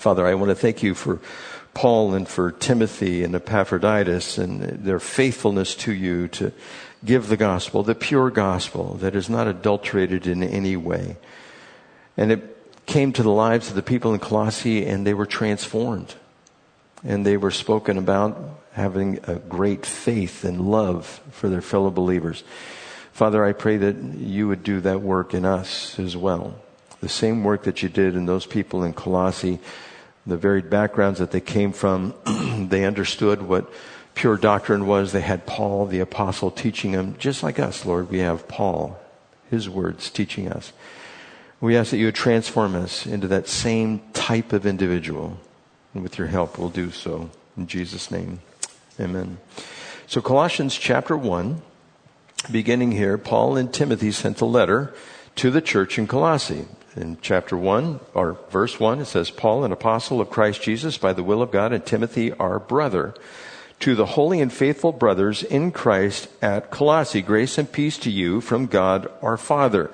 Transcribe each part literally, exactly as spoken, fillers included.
Father, I want to thank you for Paul and for Timothy and Epaphroditus and their faithfulness to you to give the gospel, the pure gospel that is not adulterated in any way. And it came to the lives of the people in Colossae, and they were transformed. And they were spoken about having a great faith and love for their fellow believers. Father, I pray that you would do that work in us as well. The same work that you did in those people in Colossae, the varied backgrounds that they came from, they understood what pure doctrine was. They had Paul, the apostle, teaching them, just like us, Lord. We have Paul, his words, teaching us. We ask that you would transform us into that same type of individual. And with your help, we'll do so. In Jesus' name, amen. So Colossians chapter one, beginning here, Paul and Timothy sent a letter to the church in Colossae. In chapter one, or verse one, it says, Paul, an apostle of Christ Jesus, by the will of God, and Timothy, our brother, to the holy and faithful brothers in Christ at Colossae, grace and peace to you from God our Father.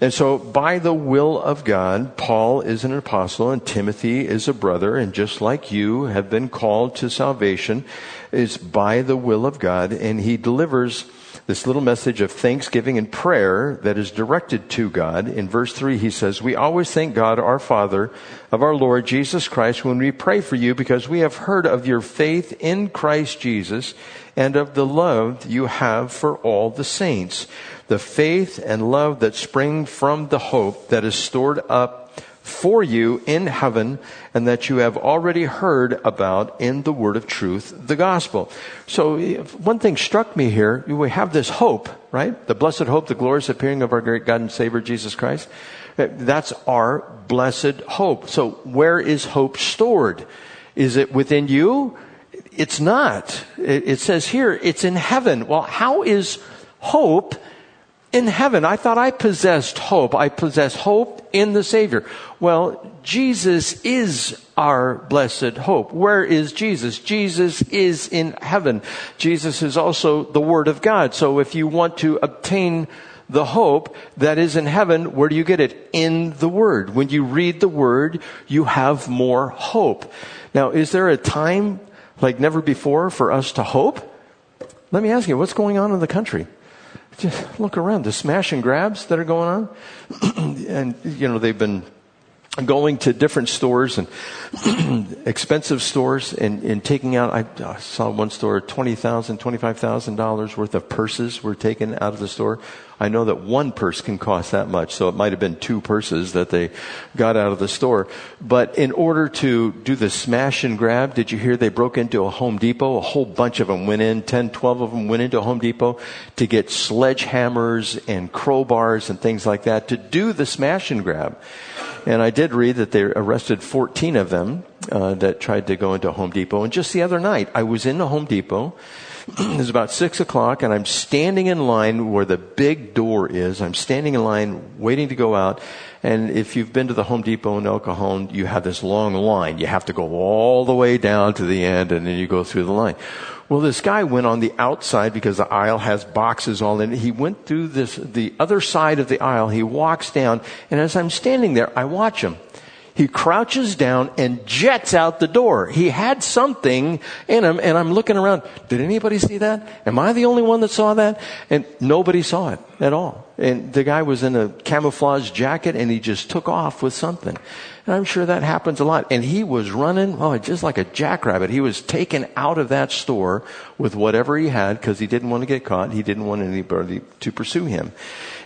And so by the will of God, Paul is an apostle and Timothy is a brother, and just like you have been called to salvation, it's by the will of God, and he delivers this little message of thanksgiving and prayer that is directed to God. In verse three, he says, we always thank God, our Father, of our Lord Jesus Christ, when we pray for you, because we have heard of your faith in Christ Jesus and of the love you have for all the saints, the faith and love that spring from the hope that is stored up for you in heaven, and that you have already heard about in the word of truth, the gospel. So one thing struck me here, we have this hope, right? The blessed hope, the glorious appearing of our great God and Savior, Jesus Christ. That's our blessed hope. So where is hope stored? Is it within you? It's not. It says here, it's in heaven. Well, how is hope in heaven? I thought I possessed hope. I possess hope in the Savior. Well, Jesus is our blessed hope. Where is Jesus? Jesus is in heaven. Jesus is also the Word of God. So if you want to obtain the hope that is in heaven, where do you get it? In the Word. When you read the Word, you have more hope. Now, is there a time like never before for us to hope? Let me ask you, what's going on in the country? Just look around, the smash and grabs that are going on. And, you know, they've been going to different stores and expensive stores and, and taking out, I, I saw one store, twenty thousand dollars, twenty-five thousand dollars worth of purses were taken out of the store. I know that one purse can cost that much, so it might have been two purses that they got out of the store. But in order to do the smash and grab, did you hear they broke into a Home Depot? A whole bunch of them went in, ten, twelve of them went into a Home Depot to get sledgehammers and crowbars and things like that to do the smash and grab. And I did read that they arrested fourteen of them uh, that tried to go into a Home Depot. And just the other night, I was in the Home Depot. It was about six o'clock, and I'm standing in line where the big door is. I'm standing in line waiting to go out. And if you've been to the Home Depot in El Cajon, you have this long line. You have to go all the way down to the end, and then you go through the line. Well, this guy went on the outside because the aisle has boxes all in it. He went through this the other side of the aisle. He walks down, and as I'm standing there, I watch him. He crouches down and jets out the door. He had something in him, and I'm looking around. Did anybody see that? Am I the only one that saw that? And nobody saw it at all. And the guy was in a camouflage jacket, and he just took off with something. And I'm sure that happens a lot. And he was running, oh, just like a jackrabbit. He was taken out of that store with whatever he had because he didn't want to get caught. He didn't want anybody to pursue him.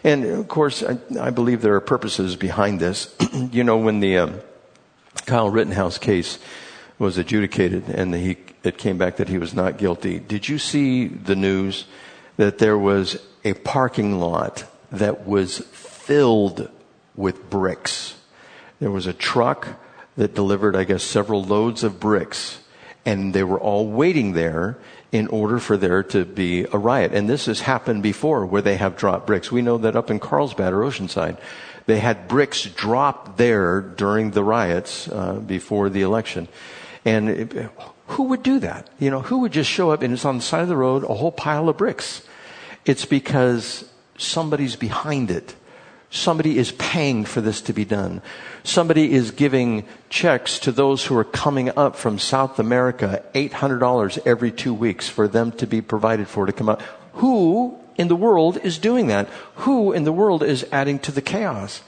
And, of course, I, I believe there are purposes behind this. You know, when the um, Kyle Rittenhouse case was adjudicated and he, it came back that he was not guilty, did you see the news that there was a parking lot that was filled with bricks? There was a truck that delivered, I guess, several loads of bricks, and they were all waiting there in order for there to be a riot. And this has happened before where they have dropped bricks. We know that up in Carlsbad or Oceanside, they had bricks dropped there during the riots uh, before the election. And it, who would do that? You know, who would just show up and it's on the side of the road, a whole pile of bricks? It's because somebody's behind it. Somebody is paying for this to be done. Somebody is giving checks to those who are coming up from South America, eight hundred dollars every two weeks for them to be provided for to come up. Who in the world is doing that? Who in the world is adding to the chaos?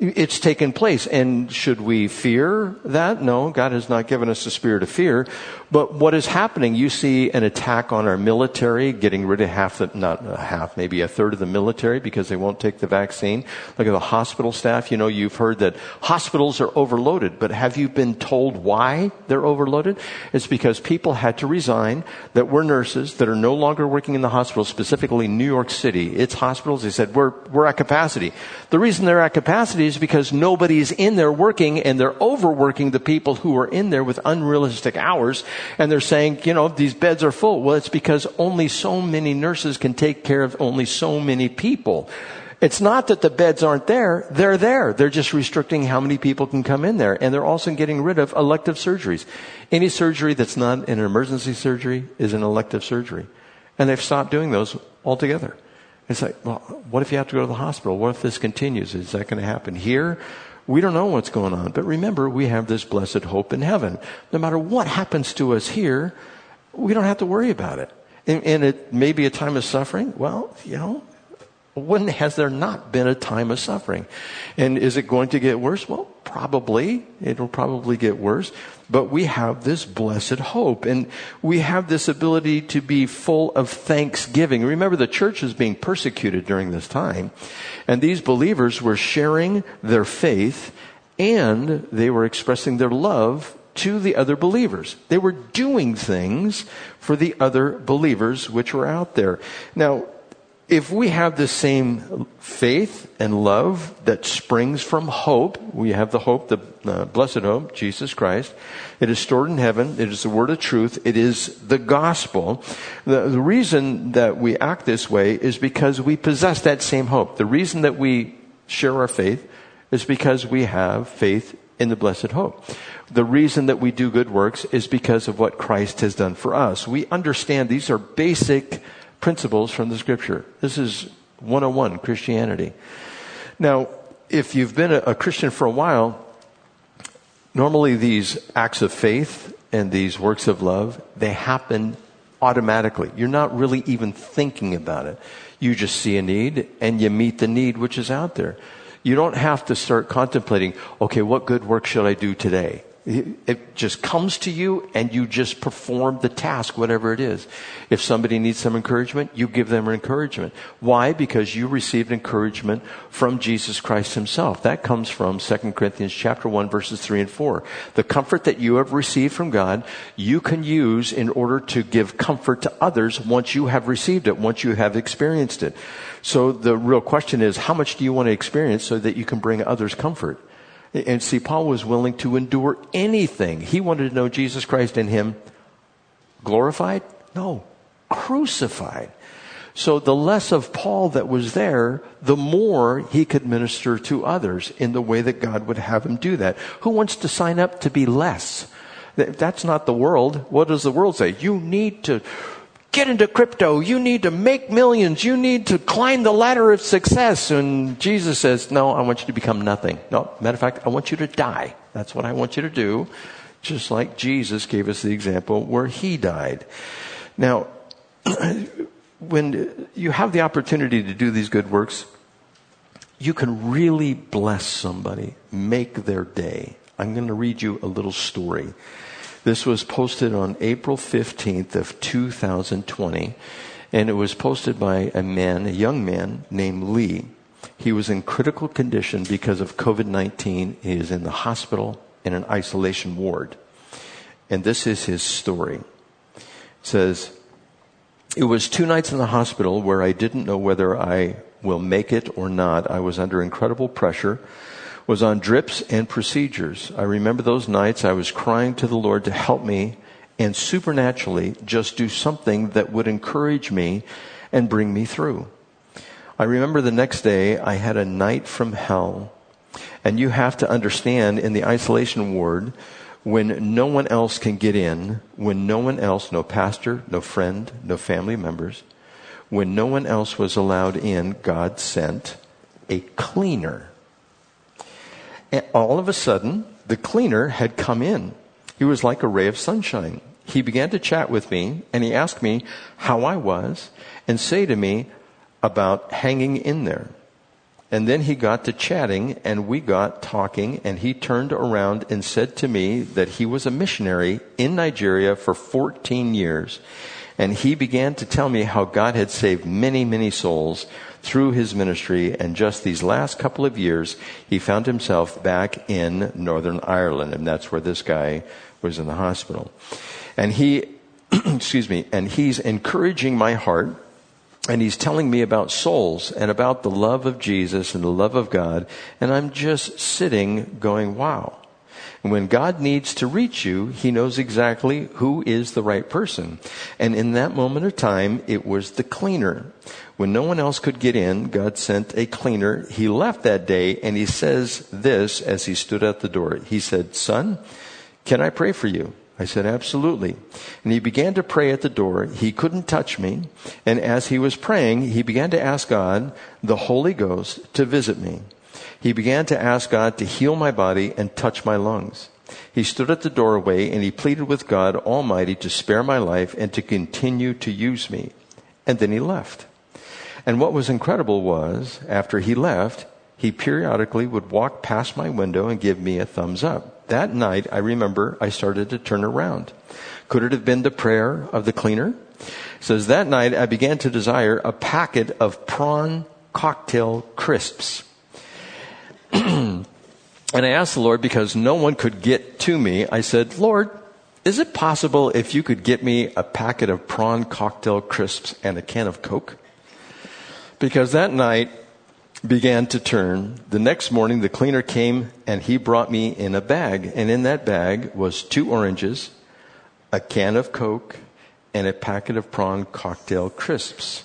It's taken place. And should we fear that? No, God has not given us a spirit of fear. But what is happening? You see an attack on our military, getting rid of half, the, not half, maybe a third of the military because they won't take the vaccine. Look at the hospital staff. You know, you've heard that hospitals are overloaded. But have you been told why they're overloaded? It's because people had to resign that were nurses that are no longer working in the hospital, specifically New York City. Its hospitals, they said, we're, we're at capacity. The reason they're at capacity is because nobody's in there working, and they're overworking the people who are in there with unrealistic hours, and they're saying, you know, these beds are full. Well, it's because only so many nurses can take care of only so many people. It's not that the beds aren't there. They're there. They're just restricting how many people can come in there. And they're also getting rid of elective surgeries. Any surgery that's not an emergency surgery is an elective surgery. And they've stopped doing those altogether. It's like, well, what if you have to go to the hospital? What if this continues? Is that going to happen here? We don't know what's going on. But remember, we have this blessed hope in heaven. No matter what happens to us here, we don't have to worry about it. And, and it may be a time of suffering. Well, you know, when has there not been a time of suffering? And is it going to get worse? Well, probably. It'll probably get worse. But we have this blessed hope, and we have this ability to be full of thanksgiving. Remember, the church is being persecuted during this time, and these believers were sharing their faith, and they were expressing their love to the other believers. They were doing things for the other believers which were out there. Now, if we have the same faith and love that springs from hope, we have the hope, the uh, blessed hope, Jesus Christ. It is stored in heaven. It is the word of truth. It is the gospel. The, the reason that we act this way is because we possess that same hope. The reason that we share our faith is because we have faith in the blessed hope. The reason that we do good works is because of what Christ has done for us. We understand these are basic principles from the scripture. This is one oh one Christianity. Now, if you've been a, a Christian for a while, normally these acts of faith and these works of love, they happen automatically. You're not really even thinking about it. You just see a need and you meet the need which is out there. You don't have to start contemplating, okay, what good work should I do today? It just comes to you and you just perform the task, whatever it is. If somebody needs some encouragement, you give them encouragement. Why? Because you received encouragement from Jesus Christ himself. That comes from Second Corinthians chapter one, verses three and four. The comfort that you have received from God, you can use in order to give comfort to others once you have received it, once you have experienced it. So the real question is, how much do you want to experience so that you can bring others comfort? And see, Paul was willing to endure anything. He wanted to know Jesus Christ in him. Glorified? No. Crucified. So the less of Paul that was there, the more he could minister to others in the way that God would have him do that. Who wants to sign up to be less? That's not the world. What does the world say? You need to get into crypto. You need to make millions. You need to climb the ladder of success. And Jesus says, no, I want you to become nothing. No, matter of fact, I want you to die. That's what I want you to do. Just like Jesus gave us the example where he died. Now, when you have the opportunity to do these good works, you can really bless somebody, make their day. I'm going to read you a little story. This was posted on April fifteenth of two thousand twenty, and it was posted by a man, a young man named Lee. He was in critical condition because of covid nineteen. He is in the hospital in an isolation ward. And this is his story. It says, it was two nights in the hospital where I didn't know whether I will make it or not. I was under incredible pressure, was on drips and procedures. I remember those nights I was crying to the Lord to help me and supernaturally just do something that would encourage me and bring me through. I remember the next day I had a night from hell. And you have to understand, in the isolation ward, when no one else can get in, when no one else, no pastor, no friend, no family members, when no one else was allowed in, God sent a cleaner. And all of a sudden, the cleaner had come in. He was like a ray of sunshine. He began to chat with me, and he asked me how I was and say to me about hanging in there. And then he got to chatting, and we got talking, and he turned around and said to me that he was a missionary in Nigeria for fourteen years. And he began to tell me how God had saved many, many souls through his ministry. And just these last couple of years, he found himself back in Northern Ireland. And that's where this guy was in the hospital. And he, excuse me, and he's encouraging my heart. And he's telling me about souls and about the love of Jesus and the love of God. And I'm just sitting going, wow. And when God needs to reach you, he knows exactly who is the right person. And in that moment of time, it was the cleaner. When no one else could get in, God sent a cleaner. He left that day, and he says this as he stood at the door. He said, "Son, can I pray for you?" I said, "Absolutely." And he began to pray at the door. He couldn't touch me. And as he was praying, he began to ask God, the Holy Ghost, to visit me. He began to ask God to heal my body and touch my lungs. He stood at the doorway and he pleaded with God Almighty to spare my life and to continue to use me. And then he left. And what was incredible was, after he left, he periodically would walk past my window and give me a thumbs up. That night, I remember, I started to turn around. Could it have been the prayer of the cleaner? It says, that night, I began to desire a packet of prawn cocktail crisps. And I asked the Lord, because no one could get to me, I said, "Lord, is it possible if you could get me a packet of prawn cocktail crisps and a can of Coke?" Because that night began to turn. The next morning, the cleaner came and he brought me in a bag. And in that bag was two oranges, a can of Coke, and a packet of prawn cocktail crisps.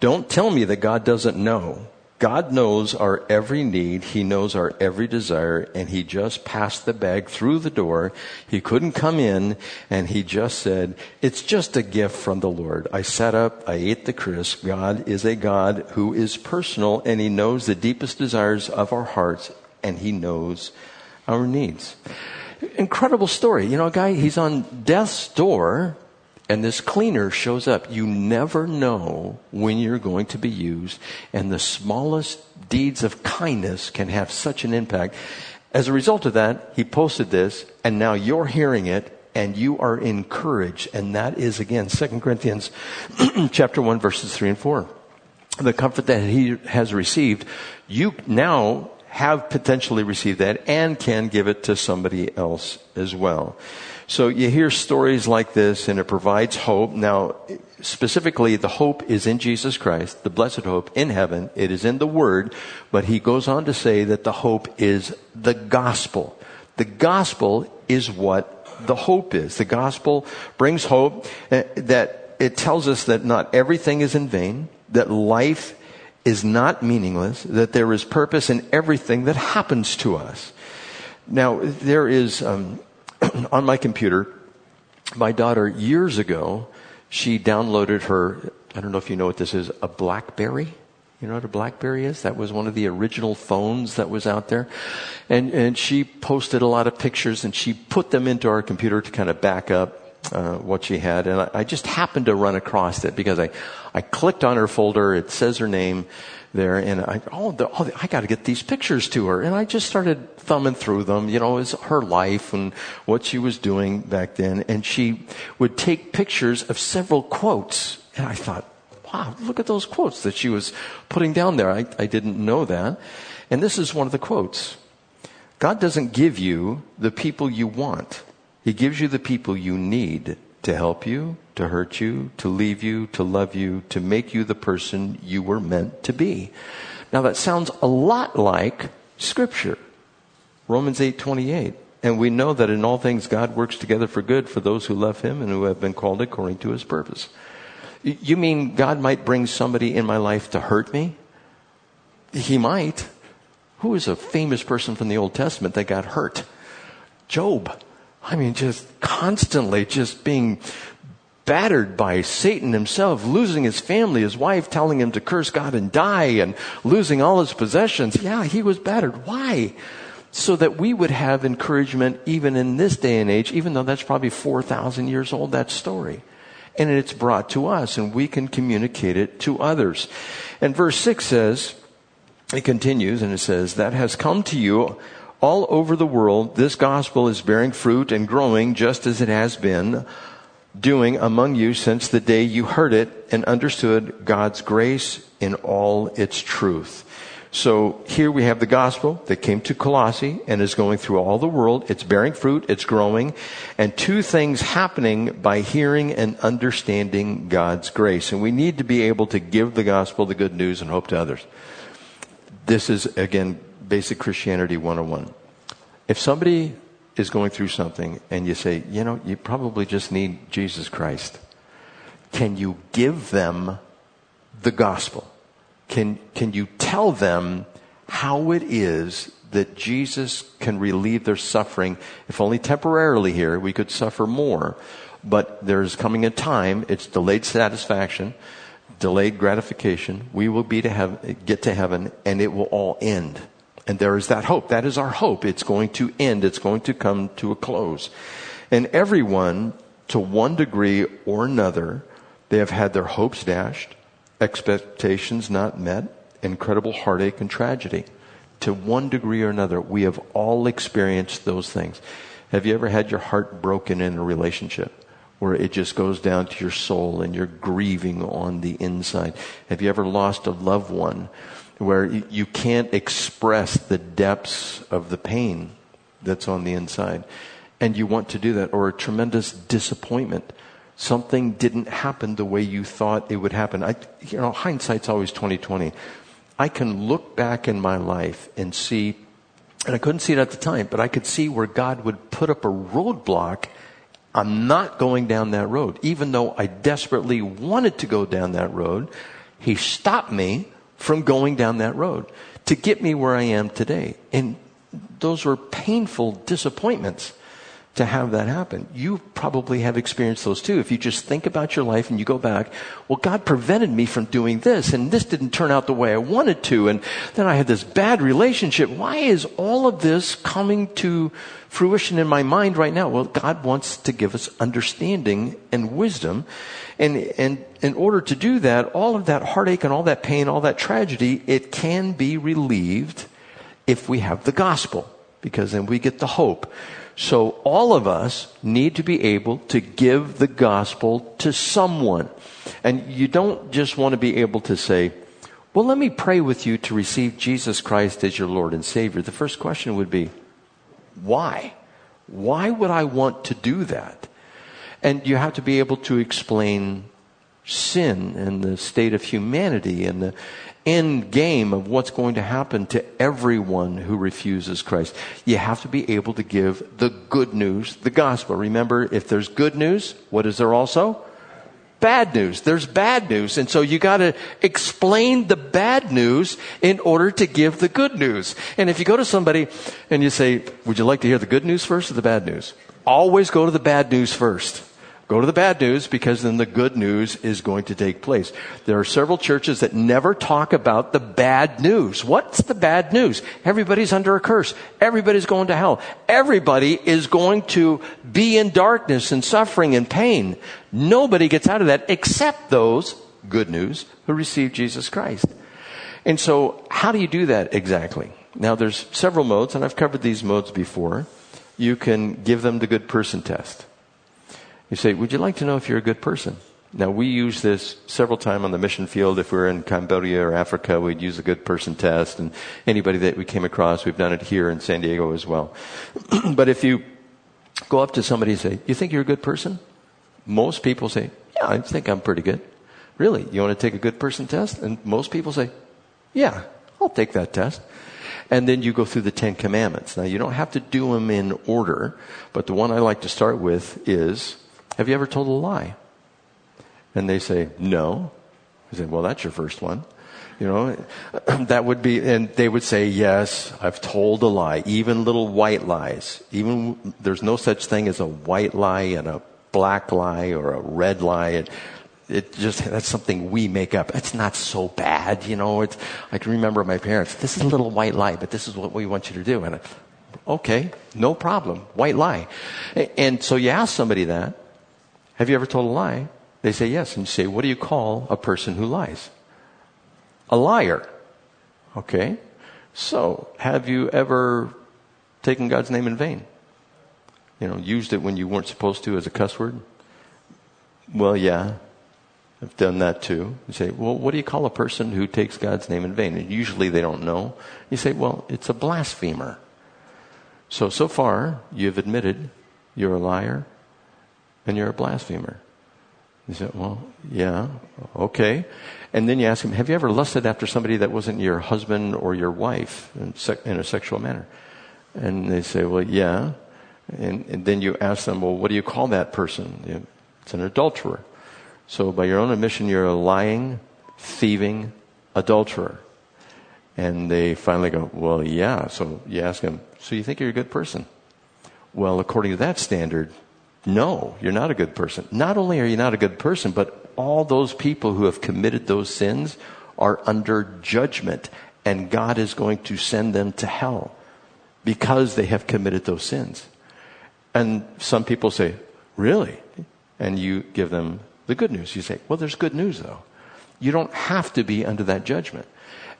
Don't tell me that God doesn't know. God knows our every need. He knows our every desire. And he just passed the bag through the door. He couldn't come in. And he just said, "It's just a gift from the Lord." I sat up. I ate the crisp. God is a God who is personal. And he knows the deepest desires of our hearts. And he knows our needs. Incredible story. You know, a guy, he's on death's door. And this cleaner shows up. You never know when you're going to be used. And the smallest deeds of kindness can have such an impact. As a result of that, he posted this. And now you're hearing it. And you are encouraged. And that is, again, Second Corinthians chapter one, verses three and four. The comfort that he has received, you now have potentially received that and can give it to somebody else as well. So you hear stories like this, and it provides hope. Now, specifically, the hope is in Jesus Christ, the blessed hope in heaven. It is in the Word, but he goes on to say that the hope is the gospel. The gospel is what the hope is. The gospel brings hope, that it tells us that not everything is in vain, that life is not meaningless, that there is purpose in everything that happens to us. Now, there is... Um, on my computer, my daughter, years ago, she downloaded her, I don't know if you know what this is, a BlackBerry. You know what a BlackBerry is? That was one of the original phones that was out there. And and she posted a lot of pictures, and she put them into our computer to kind of back up uh, what she had. And I, I just happened to run across it because I, I clicked on her folder. It says her name there, and I oh, the, oh I got to get these pictures to her, and I just started thumbing through them. You know, it was her life and what she was doing back then, and she would take pictures of several quotes, and I thought, wow, look at those quotes that she was putting down there. I, I didn't know that, and this is one of the quotes: "God doesn't give you the people you want; He gives you the people you need to help you, to hurt you, to leave you, to love you, to make you the person you were meant to be." Now that sounds a lot like Scripture. Romans eight twenty-eight. And we know that in all things God works together for good for those who love him and who have been called according to his purpose. You mean God might bring somebody in my life to hurt me? He might. Who is a famous person from the Old Testament that got hurt? Job. I mean, just constantly just being battered by Satan himself, losing his family, his wife telling him to curse God and die, and losing all his possessions. Yeah, he was battered. Why? So that we would have encouragement even in this day and age, even though that's probably four thousand years old, that story. And it's brought to us, and we can communicate it to others. And verse six says, it continues, and it says, that has come to you all over the world. This gospel is bearing fruit and growing just as it has been doing among you since the day you heard it and understood God's grace in all its truth. So here we have the gospel that came to Colossae and is going through all the world. It's bearing fruit. It's growing. And two things happening by hearing and understanding God's grace. And we need to be able to give the gospel, the good news, and hope to others. This is, again, basic Christianity one oh one. If somebody is going through something and you say, you know, you probably just need Jesus Christ, can you give them the gospel? Can can you tell them how it is that Jesus can relieve their suffering? If only temporarily here, we could suffer more. But there's coming a time, it's delayed satisfaction, delayed gratification. We will be to have, get to heaven, and it will all end. And there is that hope. That is our hope. It's going to end. It's going to come to a close. And everyone, to one degree or another, they have had their hopes dashed, expectations not met, incredible heartache and tragedy. To one degree or another, we have all experienced those things. Have you ever had your heart broken in a relationship where it just goes down to your soul and you're grieving on the inside? Have you ever lost a loved one where you can't express the depths of the pain that's on the inside? And you want to do that, or a tremendous disappointment. Something didn't happen the way you thought it would happen. I, you know, hindsight's always twenty twenty. I can look back in my life and see, and I couldn't see it at the time, but I could see where God would put up a roadblock. I'm not going down that road. Even though I desperately wanted to go down that road, He stopped me from going down that road to get me where I am today. And those were painful disappointments to have that happen. You probably have experienced those too. If you just think about your life and you go back, well, God prevented me from doing this, and this didn't turn out the way I wanted to, and then I had this bad relationship. Why is all of this coming to fruition in my mind right now? Well, God wants to give us understanding and wisdom. And, and in order to do that, all of that heartache and all that pain, all that tragedy, it can be relieved if we have the gospel, because then we get the hope. So all of us need to be able to give the gospel to someone. And you don't just want to be able to say, well, let me pray with you to receive Jesus Christ as your Lord and Savior. The first question would be, why? Why would I want to do that? And you have to be able to explain sin and the state of humanity and the end game of what's going to happen to everyone who refuses Christ. You have to be able to give the good news, the gospel. Remember, if there's good news, what is there also? Bad news. There's bad news. And so you got to explain the bad news in order to give the good news. And if you go to somebody and you say, would you like to hear the good news first or the bad news? Always go to the bad news first. Go to the bad news, because then the good news is going to take place. There are several churches that never talk about the bad news. What's the bad news? Everybody's under a curse. Everybody's going to hell. Everybody is going to be in darkness and suffering and pain. Nobody gets out of that except those, good news, who receive Jesus Christ. And so how do you do that exactly? Now, there's several modes, and I've covered these modes before. You can give them the good person test. You say, would you like to know if you're a good person? Now, we use this several times on the mission field. If we were in Cambodia or Africa, we'd use a good person test. And anybody that we came across, we've done it here in San Diego as well. But if you go up to somebody and say, you think you're a good person? Most people say, yeah, I think I'm pretty good. Really? You want to take a good person test? And most people say, yeah, I'll take that test. And then you go through the Ten Commandments. Now, you don't have to do them in order, but the one I like to start with is, have you ever told a lie? And they say, no. I say, well, that's your first one. You know, that would be, and they would say, yes, I've told a lie, even little white lies. Even there's no such thing as a white lie and a black lie or a red lie. It, it just, that's something we make up. It's not so bad, you know. It's, I can remember my parents, this is a little white lie, but this is what we want you to do. And I, okay, no problem, white lie. And so you ask somebody that, have you ever told a lie? They say yes. And you say, what do you call a person who lies? A liar. Okay. So, have you ever taken God's name in vain? You know, used it when you weren't supposed to as a cuss word? Well, yeah, I've done that too. You say, well, what do you call a person who takes God's name in vain? And usually they don't know. You say, well, it's a blasphemer. So, so far, you've admitted you're a liar and you're a blasphemer. You say, well, yeah, okay. And then you ask him, have you ever lusted after somebody that wasn't your husband or your wife in, se- in a sexual manner? And they say, well, yeah. And, and then you ask them, well, what do you call that person? It's an adulterer. So by your own admission, you're a lying, thieving adulterer. And they finally go, well, yeah. So you ask them, so you think you're a good person? Well, according to that standard, no, you're not a good person. Not only are you not a good person, but all those people who have committed those sins are under judgment, and God is going to send them to hell because they have committed those sins. And some people say, really? And you give them the good news. You say, well, there's good news, though. You don't have to be under that judgment.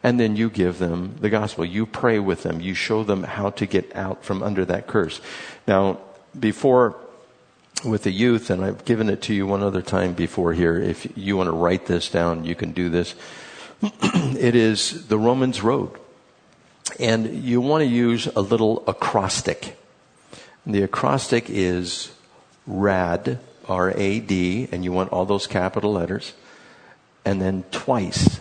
And then you give them the gospel. You pray with them. You show them how to get out from under that curse. Now, before... with the youth, and I've given it to you one other time before here. If you want to write this down, you can do this. It is the Romans Road. And you want to use a little acrostic. And the acrostic is RAD, R A D, and you want all those capital letters. And then twice,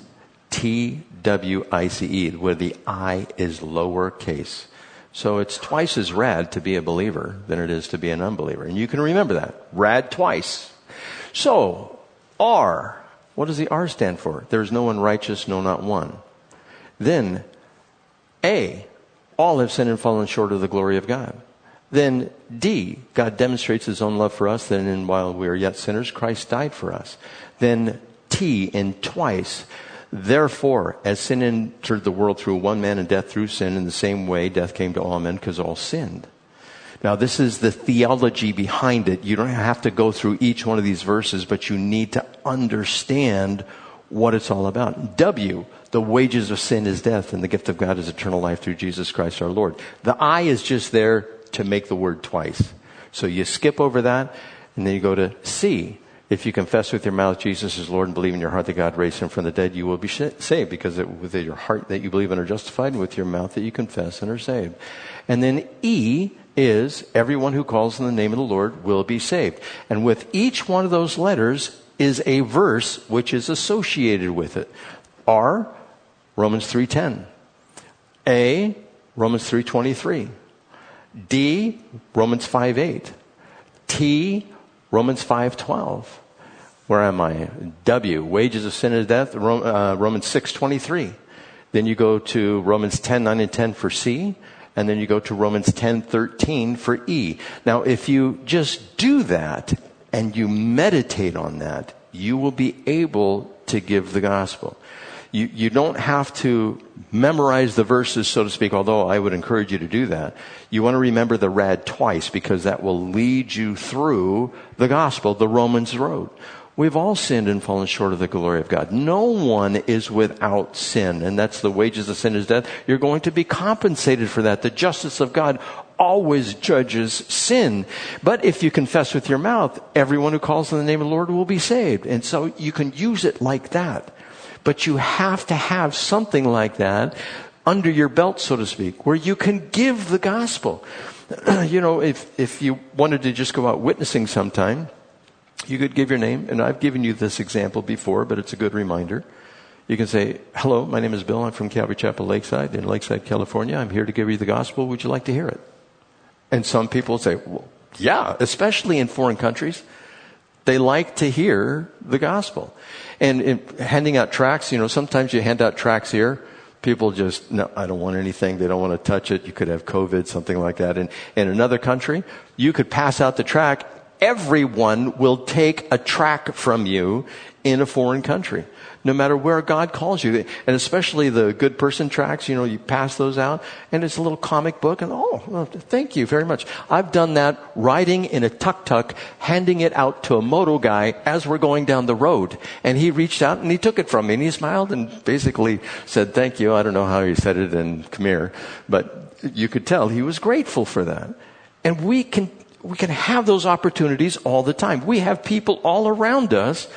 T W I C E, where the I is lowercase. So it's twice as rad to be a believer than it is to be an unbeliever. And you can remember that. Rad twice. So, R. What does the R stand for? There is no one righteous, no, not one. Then, A. All have sinned and fallen short of the glory of God. Then, D. God demonstrates his own love for us, that in while we are yet sinners, Christ died for us. Then, T. In twice. Therefore, as sin entered the world through one man and death through sin, in the same way death came to all men because all sinned. Now, this is the theology behind it. You don't have to go through each one of these verses, but you need to understand what it's all about. W, the wages of sin is death, and the gift of God is eternal life through Jesus Christ our Lord. The I is just there to make the word twice. So you skip over that, and then you go to C. If you confess with your mouth Jesus is Lord and believe in your heart that God raised him from the dead, you will be saved, because it with your heart that you believe and are justified, and with your mouth that you confess and are saved. And then E is everyone who calls on the name of the Lord will be saved. And with each one of those letters is a verse which is associated with it. R, Romans three ten. A, Romans three twenty-three. D, Romans five eight. T, Romans five twelve. Where am I? W, wages of sin is death, Romans six twenty-three. Then you go to Romans ten nine and ten for C, and then you go to Romans ten thirteen for E. Now, if you just do that and you meditate on that, you will be able to give the gospel. You you don't have to memorize the verses, so to speak, although I would encourage you to do that. You want to remember the rad twice, because that will lead you through the gospel, the Romans Road. We've all sinned and fallen short of the glory of God. No one is without sin, and that's the wages of sin is death. You're going to be compensated for that. The justice of God always judges sin. But if you confess with your mouth, everyone who calls on the name of the Lord will be saved. And so you can use it like that. But you have to have something like that under your belt, so to speak, where you can give the gospel. You know, if if you wanted to just go out witnessing sometime, you could give your name. And I've given you this example before, but it's a good reminder. You can say, hello, my name is Bill. I'm from Calvary Chapel Lakeside in Lakeside, California. I'm here to give you the gospel. Would you like to hear it? And some people say, well, yeah, especially in foreign countries. They like to hear the gospel. And in handing out tracts, you know, sometimes you hand out tracts here. People just, no, I don't want anything. They don't want to touch it. You could have COVID, something like that. And in another country, you could pass out the tract everyone will take a track from you in a foreign country, no matter where God calls you. And especially the good person tracks, you know, you pass those out, and it's a little comic book, and oh, well, thank you very much. I've done that riding in a tuk-tuk, handing it out to a moto guy as we're going down the road. And he reached out, and he took it from me, and he smiled and basically said, thank you. I don't know how he said it in Khmer, but you could tell he was grateful for that. And we can we can have those opportunities all the time. We have people all around us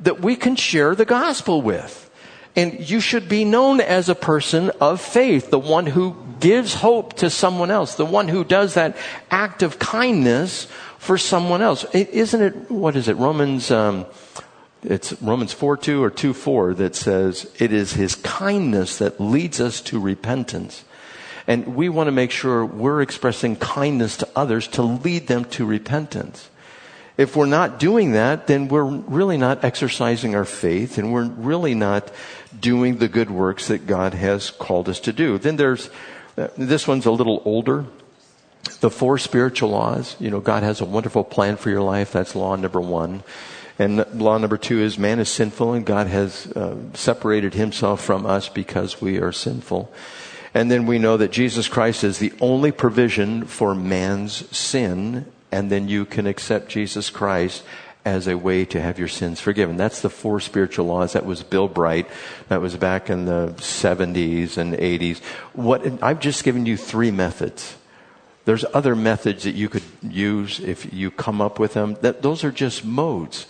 that we can share the gospel with. And you should be known as a person of faith, the one who gives hope to someone else, the one who does that act of kindness for someone else. It, isn't it, what is it, Romans, um, it's Romans four two or two four that says, it is his kindness that leads us to repentance. And we want to make sure we're expressing kindness to others to lead them to repentance. If we're not doing that, then we're really not exercising our faith, and we're really not doing the good works that God has called us to do. Then there's, uh, this one's a little older, the four spiritual laws. You know, God has a wonderful plan for your life. That's law number one. And law number two is man is sinful, and God has uh, separated himself from us because we are sinful. And then we know that Jesus Christ is the only provision for man's sin. And then you can accept Jesus Christ as a way to have your sins forgiven. That's the four spiritual laws. That was Bill Bright. That was back in the seventies and eighties. What, I've just given you three methods. There's other methods that you could use if you come up with them. That, those are just modes.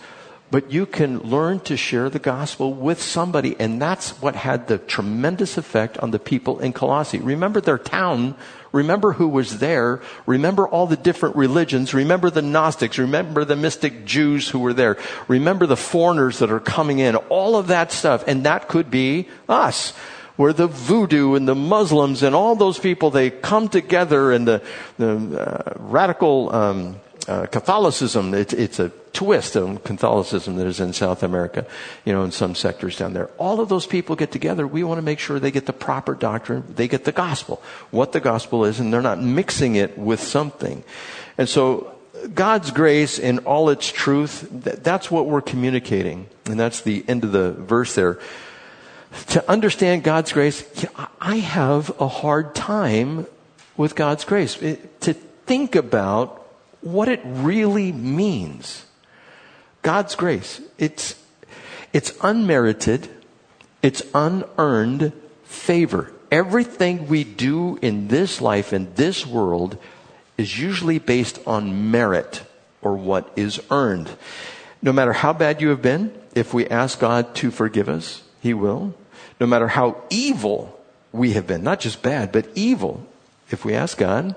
But you can learn to share the gospel with somebody. And that's what had the tremendous effect on the people in Colossae. Remember their town. Remember who was there. Remember all the different religions. Remember the Gnostics. Remember the mystic Jews who were there. Remember the foreigners that are coming in. All of that stuff. And that could be us. Where the voodoo and the Muslims and all those people, they come together, and the, the uh, radical um, uh, Catholicism, it, it's a twist of Catholicism that is in South America, you know, in some sectors down there. All of those people get together. We want to make sure they get the proper doctrine. They get the gospel, what the gospel is, and they're not mixing it with something. And so God's grace in all its truth, that's what we're communicating. And that's the end of the verse there. To understand God's grace, I have a hard time with God's grace. To think about what it really means. God's grace, it's it's unmerited, it's unearned favor. Everything we do in this life, in this world, is usually based on merit or what is earned. No matter how bad you have been, if we ask God to forgive us, he will. No matter how evil we have been, not just bad, but evil, if we ask God,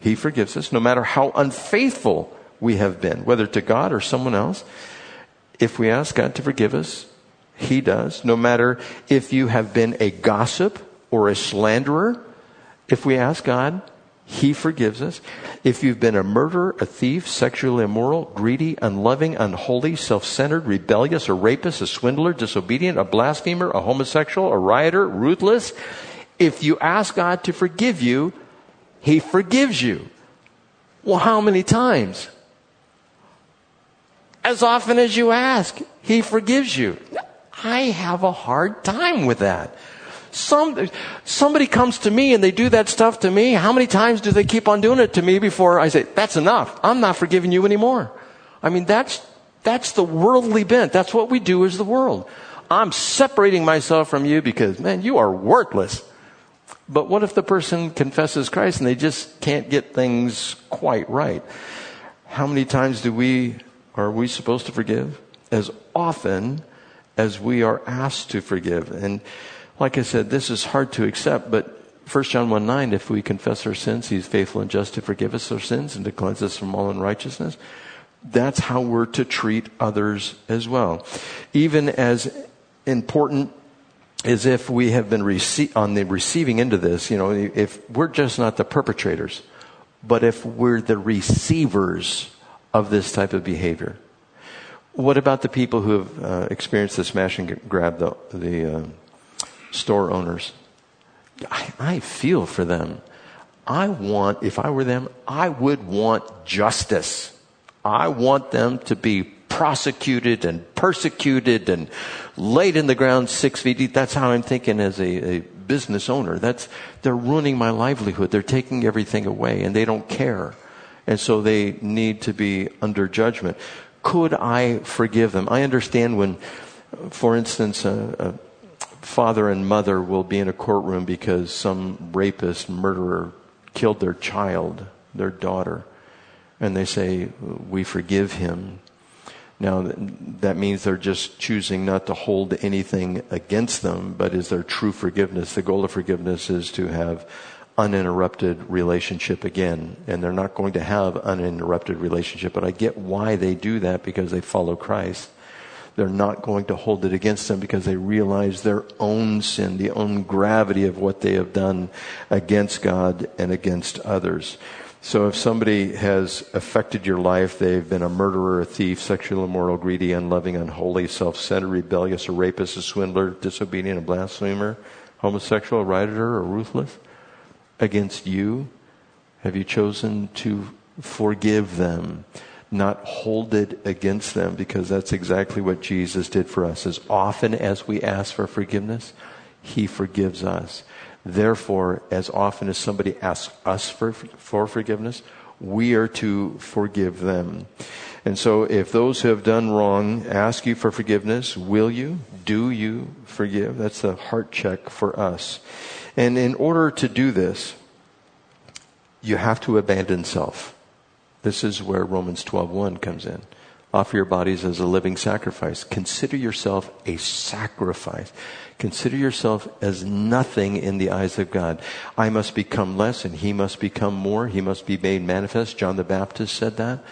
he forgives us. No matter how unfaithful we have been, whether to God or someone else, if we ask God to forgive us, he does. No matter if you have been a gossip or a slanderer, if we ask God, he forgives us. If you've been a murderer, a thief, sexually immoral, greedy, unloving, unholy, self-centered, rebellious, a rapist, a swindler, disobedient, a blasphemer, a homosexual, a rioter, ruthless, if you ask God to forgive you, he forgives you. Well, how many times? As often as you ask, he forgives you. I have a hard time with that. Some, somebody comes to me and they do that stuff to me. How many times do they keep on doing it to me before I say, that's enough. I'm not forgiving you anymore. I mean, that's, that's the worldly bent. That's what we do as the world. I'm separating myself from you because, man, you are worthless. But what if the person confesses Christ and they just can't get things quite right? How many times do we... are we supposed to forgive? As often as we are asked to forgive. And like I said, this is hard to accept, but First John one nine, if we confess our sins, he's faithful and just to forgive us our sins and to cleanse us from all unrighteousness. That's how we're to treat others as well. Even as important as if we have been rece- on the receiving end of this, you know, if we're just not the perpetrators, but if we're the receivers of this type of behavior. What about the people who have uh, experienced the smash and grab, the, the uh, store owners? I, I feel for them. I want, if I were them, I would want justice. I want them to be prosecuted and persecuted and laid in the ground six feet deep. That's how I'm thinking as a, a business owner. That's, they're ruining my livelihood. They're taking everything away and they don't care. And so they need to be under judgment. Could I forgive them? I understand when, for instance, a, a father and mother will be in a courtroom because some rapist, murderer killed their child, their daughter, and they say, we forgive him. Now, that means they're just choosing not to hold anything against them, but is there true forgiveness? The goal of forgiveness is to have uninterrupted relationship again, and they're not going to have uninterrupted relationship, but I get why they do that because they follow Christ. They're not going to hold it against them because they realize their own sin, the own gravity of what they have done against God and against others. So if somebody has affected your life, they've been a murderer, a thief, sexual, immoral, greedy, unloving, unholy, self-centered, rebellious, a rapist, a swindler, disobedient, a blasphemer, homosexual, a rioter, or ruthless against you, have you chosen to forgive them, not hold it against them? Because that's exactly what Jesus did for us. As often as we ask for forgiveness, he forgives us. Therefore, as often as somebody asks us for, for forgiveness, we are to forgive them. And so if those who have done wrong ask you for forgiveness, will you? Do you forgive? That's the heart check for us. And in order to do this, you have to abandon self. This is where Romans twelve one comes in. Offer your bodies as a living sacrifice. Consider yourself a sacrifice. Consider yourself as nothing in the eyes of God. I must become less and he must become more. He must be made manifest. John the Baptist said that.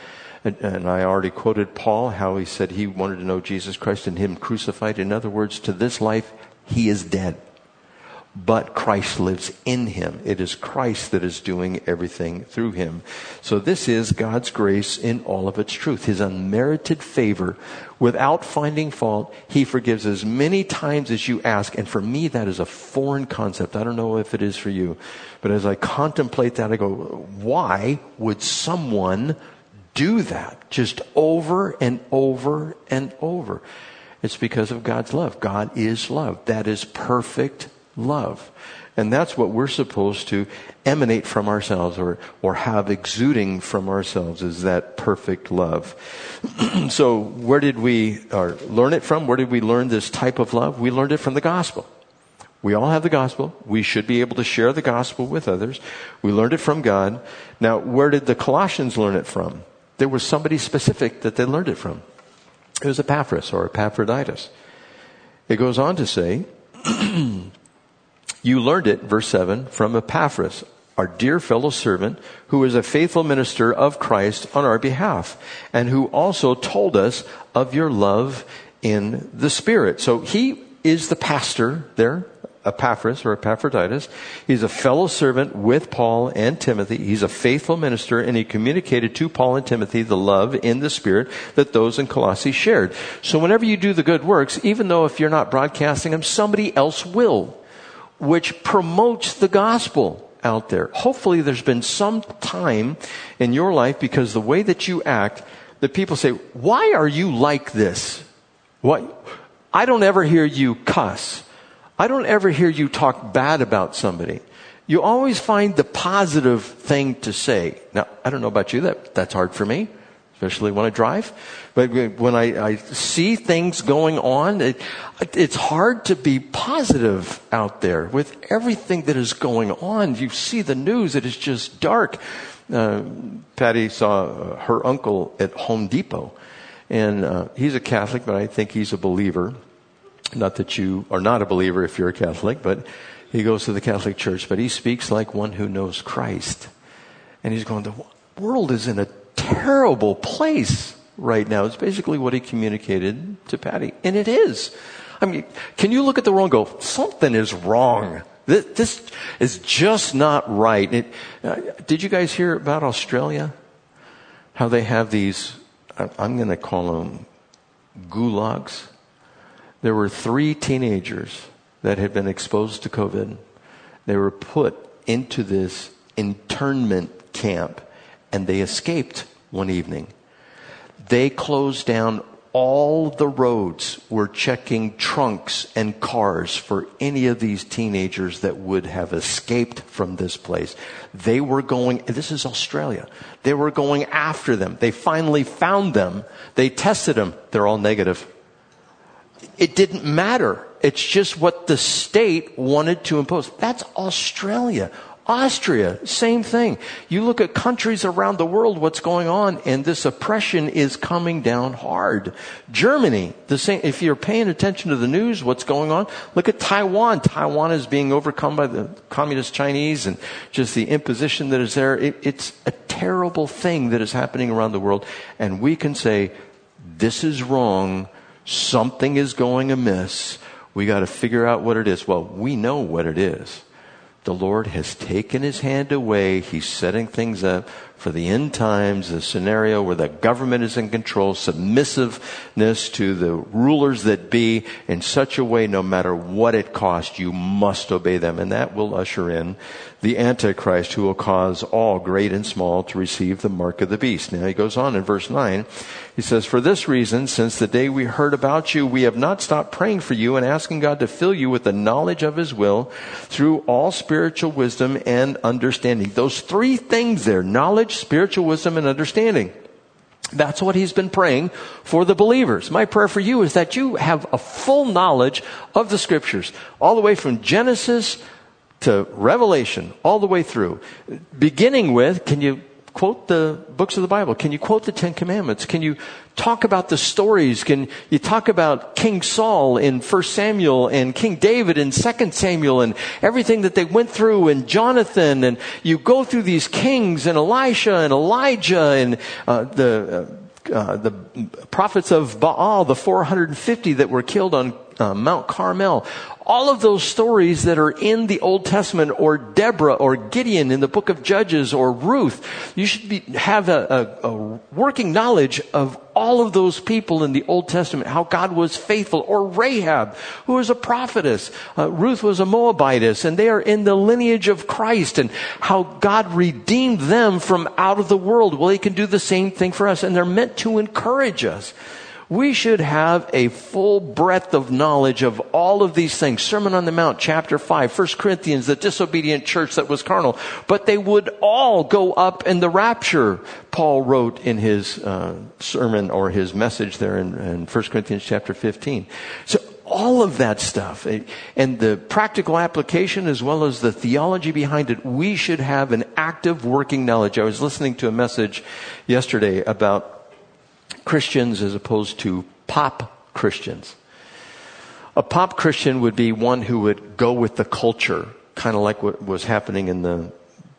And, and I already quoted Paul, how he said he wanted to know Jesus Christ and him crucified. In other words, to this life, he is dead. But Christ lives in him. It is Christ that is doing everything through him. So this is God's grace in all of its truth. His unmerited favor, without finding fault, he forgives as many times as you ask. And for me, that is a foreign concept. I don't know if it is for you. But as I contemplate that, I go, why would someone do that just over and over and over? It's because of God's love. God is love. That is perfect love. And that's what we're supposed to emanate from ourselves or, or have exuding from ourselves is that perfect love. So where did we or learn it from? Where did we learn this type of love? We learned it from the gospel. We all have the gospel. We should be able to share the gospel with others. We learned it from God. Now, where did the Colossians learn it from? There was somebody specific that they learned it from. It was Epaphras or Epaphroditus. It goes on to say, you learned it, verse seven, from Epaphras, our dear fellow servant, who is a faithful minister of Christ on our behalf, and who also told us of your love in the Spirit. So he is the pastor there, Epaphras or Epaphroditus. He's a fellow servant with Paul and Timothy. He's a faithful minister, and he communicated to Paul and Timothy the love in the Spirit that those in Colossae shared. So whenever you do the good works, even though if you're not broadcasting them, somebody else will, which promotes the gospel out there. Hopefully there's been some time in your life because the way that you act, that people say, why are you like this? What? I don't ever hear you cuss. I don't ever hear you talk bad about somebody. You always find the positive thing to say. Now, I don't know about you, that that's hard for me, especially when I drive. But when I, I see things going on, it, it's hard to be positive out there with everything that is going on. You see the news, it is just dark. Uh, Patty saw her uncle at Home Depot, and uh, he's a Catholic, but I think he's a believer. Not that you are not a believer if you're a Catholic, but he goes to the Catholic Church, but he speaks like one who knows Christ. And he's going, the world is in a terrible place right now. It's basically what he communicated to Patty. And it is. I mean, can you look at the world and go, something is wrong. This, this is just not right. It, uh, did you guys hear about Australia? How they have these, I'm going to call them gulags. There were three teenagers that had been exposed to COVID. They were put into this internment camp, and they escaped one evening. They closed down all the roads. Were checking trunks and cars for any of these teenagers that would have escaped from this place. They were going, this is Australia. They were going after them. They finally found them. They tested them. They're all negative. It didn't matter. It's just what the state wanted to impose. That's Australia. Austria, same thing. You look at countries around the world, what's going on, and this oppression is coming down hard. Germany, the same. If you're paying attention to the news, what's going on, look at Taiwan. Taiwan is being overcome by the communist Chinese and just the imposition that is there. It, it's a terrible thing that is happening around the world, and we can say, this is wrong, something is going amiss, we got to figure out what it is. Well, we know what it is. The Lord has taken his hand away. He's setting things up for the end times, the scenario where the government is in control, submissiveness to the rulers that be in such a way, no matter what it costs, you must obey them. And that will usher in the Antichrist, who will cause all, great and small, to receive the mark of the beast. Now he goes on in verse nine. He says, "For this reason, since the day we heard about you, we have not stopped praying for you and asking God to fill you with the knowledge of his will through all spiritual wisdom and understanding." Those three things there, knowledge, spiritual wisdom, and understanding. That's what he's been praying for the believers. My prayer for you is that you have a full knowledge of the scriptures, all the way from Genesis to Revelation, all the way through. Beginning with, can you quote the books of the Bible? Can you quote the Ten Commandments? Can you talk about the stories? Can you talk about King Saul in First Samuel and King David in Second Samuel and everything that they went through, and Jonathan? And you go through these kings and Elisha and Elijah and uh, the uh, uh, the prophets of Baal, the four hundred fifty that were killed on uh, Mount Carmel. All of those stories that are in the Old Testament, or Deborah or Gideon in the book of Judges, or Ruth, you should be, have a, a, a working knowledge of all of those people in the Old Testament, how God was faithful. Or Rahab, who was a prophetess. Uh, Ruth was a Moabitess, and they are in the lineage of Christ, and how God redeemed them from out of the world. Well, he can do the same thing for us, and they're meant to encourage us. We should have a full breadth of knowledge of all of these things. Sermon on the Mount, chapter five, First Corinthians, the disobedient church that was carnal. But they would all go up in the rapture, Paul wrote in his uh, sermon or his message there in, in First Corinthians chapter fifteen. So all of that stuff, and the practical application as well as the theology behind it, we should have an active working knowledge. I was listening to a message yesterday about Christians as opposed to pop Christians. A pop Christian would be one who would go with the culture, kind of like what was happening in the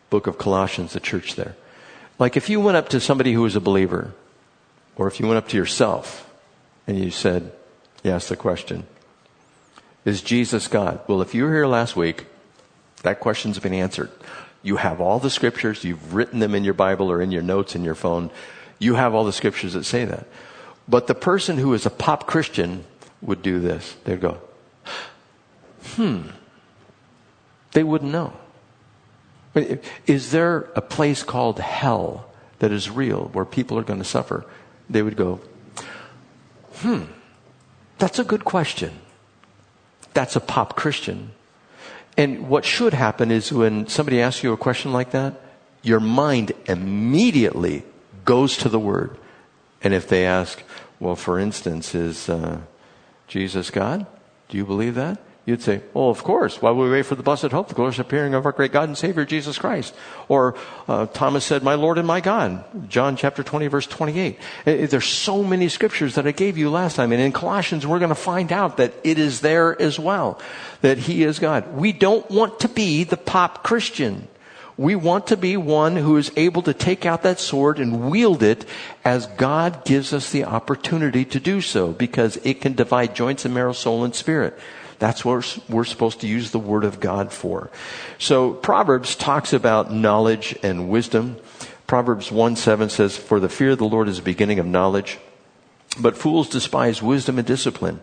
book of Colossians, the church there. Like if you went up to somebody who was a believer, or if you went up to yourself and you said, you asked the question, is Jesus God? Well, if you were here last week, that question's been answered. You have all the scriptures, you've written them in your Bible or in your notes in your phone. You have all the scriptures that say that. But the person who is a pop Christian would do this. They'd go, hmm. They wouldn't know. Is there a place called hell that is real where people are going to suffer? They would go, hmm. That's a good question. That's a pop Christian. And what should happen is when somebody asks you a question like that, your mind immediately goes to the word. And if they ask, well, for instance, is uh, Jesus God? Do you believe that? You'd say, oh, of course. Why would we wait for the blessed hope, the glorious appearing of our great God and Savior, Jesus Christ? Or uh, Thomas said, my Lord and my God. John chapter twenty, verse twenty-eight. There's so many scriptures that I gave you last time. And in Colossians, we're going to find out that it is there as well, that he is God. We don't want to be the pop Christian. We want to be one who is able to take out that sword and wield it as God gives us the opportunity to do so, because it can divide joints and marrow, soul and spirit. That's what we're supposed to use the word of God for. So Proverbs talks about knowledge and wisdom. Proverbs one seven says, for the fear of the Lord is the beginning of knowledge, But fools despise wisdom and discipline.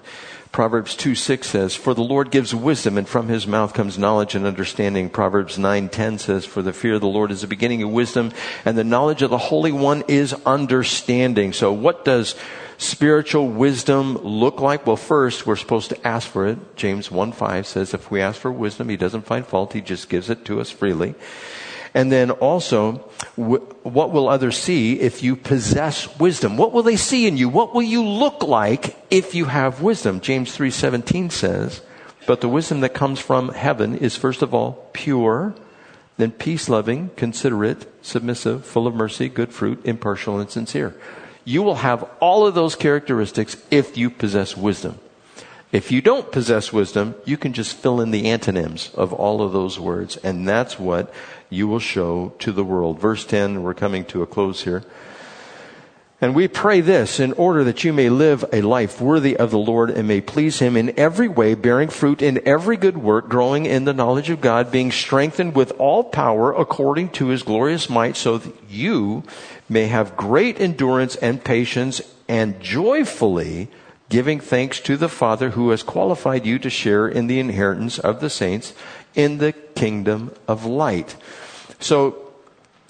Proverbs two six says, for the Lord gives wisdom, and from his mouth comes knowledge and understanding. Proverbs nine ten says, for the fear of the Lord is the beginning of wisdom, and the knowledge of the Holy One is understanding. So what does spiritual wisdom look like? Well, first, we're supposed to ask for it. James one five says, if we ask for wisdom, he doesn't find fault. He just gives it to us freely. And then also, what will others see if you possess wisdom? What will they see in you? What will you look like if you have wisdom? James three seventeen says, but the wisdom that comes from heaven is first of all pure, then peace-loving, considerate, submissive, full of mercy, good fruit, impartial, and sincere. You will have all of those characteristics if you possess wisdom. If you don't possess wisdom, you can just fill in the antonyms of all of those words, and that's what you will show to the world. Verse ten, we're coming to a close here. And we pray this in order that you may live a life worthy of the Lord and may please him in every way, bearing fruit in every good work, growing in the knowledge of God, being strengthened with all power according to his glorious might, so that you may have great endurance and patience, and joyfully giving thanks to the Father who has qualified you to share in the inheritance of the saints in the kingdom of light. So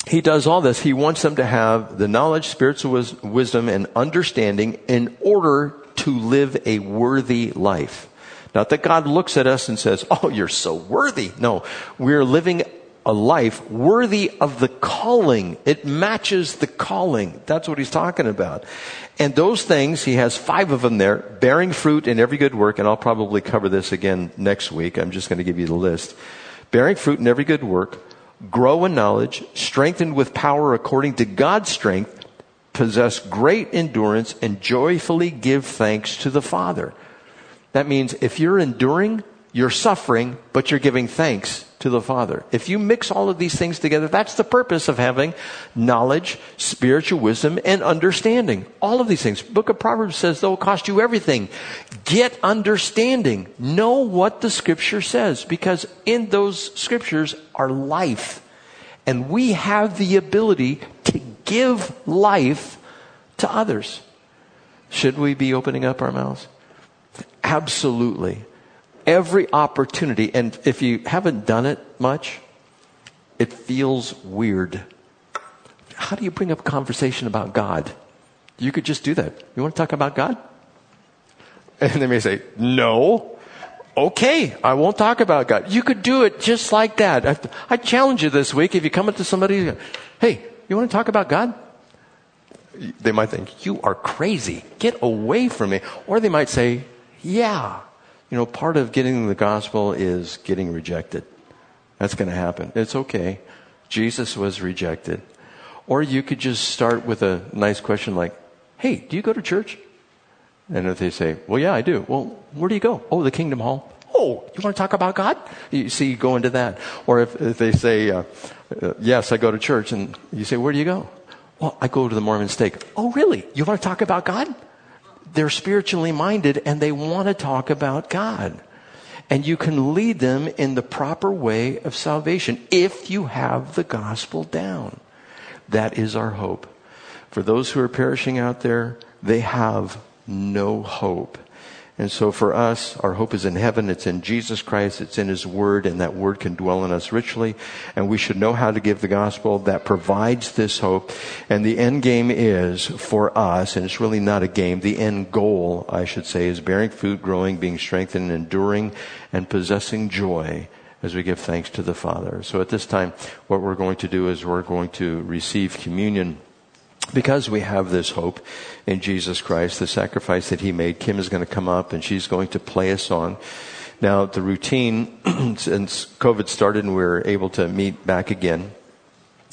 he does all this. He wants them to have the knowledge, spiritual wisdom, and understanding in order to live a worthy life. Not that God looks at us and says, oh, you're so worthy. No, we're living a life worthy of the calling. It matches the calling. That's what he's talking about. And those things, he has five of them there, bearing fruit in every good work, and I'll probably cover this again next week. I'm just going to give you the list. Bearing fruit in every good work, grow in knowledge, strengthened with power according to God's strength, possess great endurance, and joyfully give thanks to the Father. That means if you're enduring, you're suffering, but you're giving thanks to the Father. If you mix all of these things together, that's the purpose of having knowledge, spiritual wisdom, and understanding. All of these things. Book of Proverbs says they'll cost you everything. Get understanding. Know what the Scripture says, because in those Scriptures are life. And we have the ability to give life to others. Should we be opening up our mouths? Absolutely. Every opportunity, and if you haven't done it much, it feels weird. How do you bring up conversation about God? You could just do that. You want to talk about God? And they may say, no. Okay, I won't talk about God. You could do it just like that. I, I challenge you this week, if you come up to somebody, hey, you want to talk about God? They might think, you are crazy. Get away from me. Or they might say, yeah. You know, part of getting the gospel is getting rejected. That's going to happen. It's okay. Jesus was rejected. Or you could just start with a nice question like, hey, do you go to church? And if they say, well, yeah, I do. Well, where do you go? Oh, the Kingdom Hall. Oh, you want to talk about God? You see, you go into that. Or if, if they say, uh, uh, yes, I go to church. And you say, where do you go? Well, I go to the Mormon stake. Oh, really? You want to talk about God? They're spiritually minded and they want to talk about God. And you can lead them in the proper way of salvation if you have the gospel down. That is our hope. For those who are perishing out there, they have no hope. And so for us, our hope is in heaven. It's in Jesus Christ. It's in his word, and that word can dwell in us richly. And we should know how to give the gospel that provides this hope. And the end game is for us, and it's really not a game. The end goal, I should say, is bearing fruit, growing, being strengthened, enduring, and possessing joy as we give thanks to the Father. So at this time, what we're going to do is we're going to receive communion. Because we have this hope in Jesus Christ, the sacrifice that he made. Kim is going to come up and she's going to play a song. Now, the routine, since COVID started and we were able to meet back again,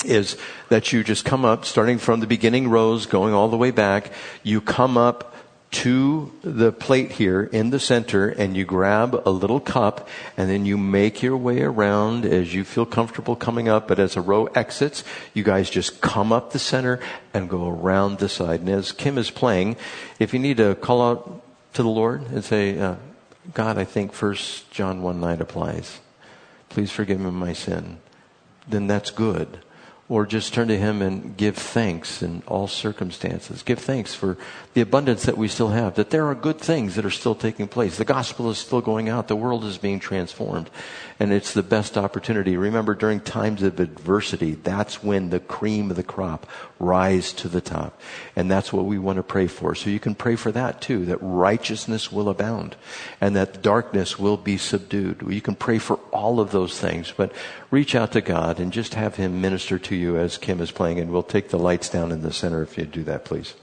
is that you just come up, starting from the beginning rows, going all the way back. You come up to the plate here in the center, and you grab a little cup, and then you make your way around as you feel comfortable coming up. But as a row exits, you guys just come up the center and go around the side. And as Kim is playing, if you need to call out to the Lord and say, uh, God, I think First John one nine applies. Please forgive me my sin. Then that's good. or just turn to Him and give thanks in all circumstances. Give thanks for the abundance that we still have, that there are good things that are still taking place. The gospel is still going out. The world is being transformed, and it's the best opportunity. Remember, during times of adversity, that's when the cream of the crop rise to the top, and that's what we want to pray for. So you can pray for that too, that righteousness will abound and that darkness will be subdued. You can pray for all of those things, but reach out to God and just have Him minister to you as Kim is playing, and we'll take the lights down in the center if you do that, please.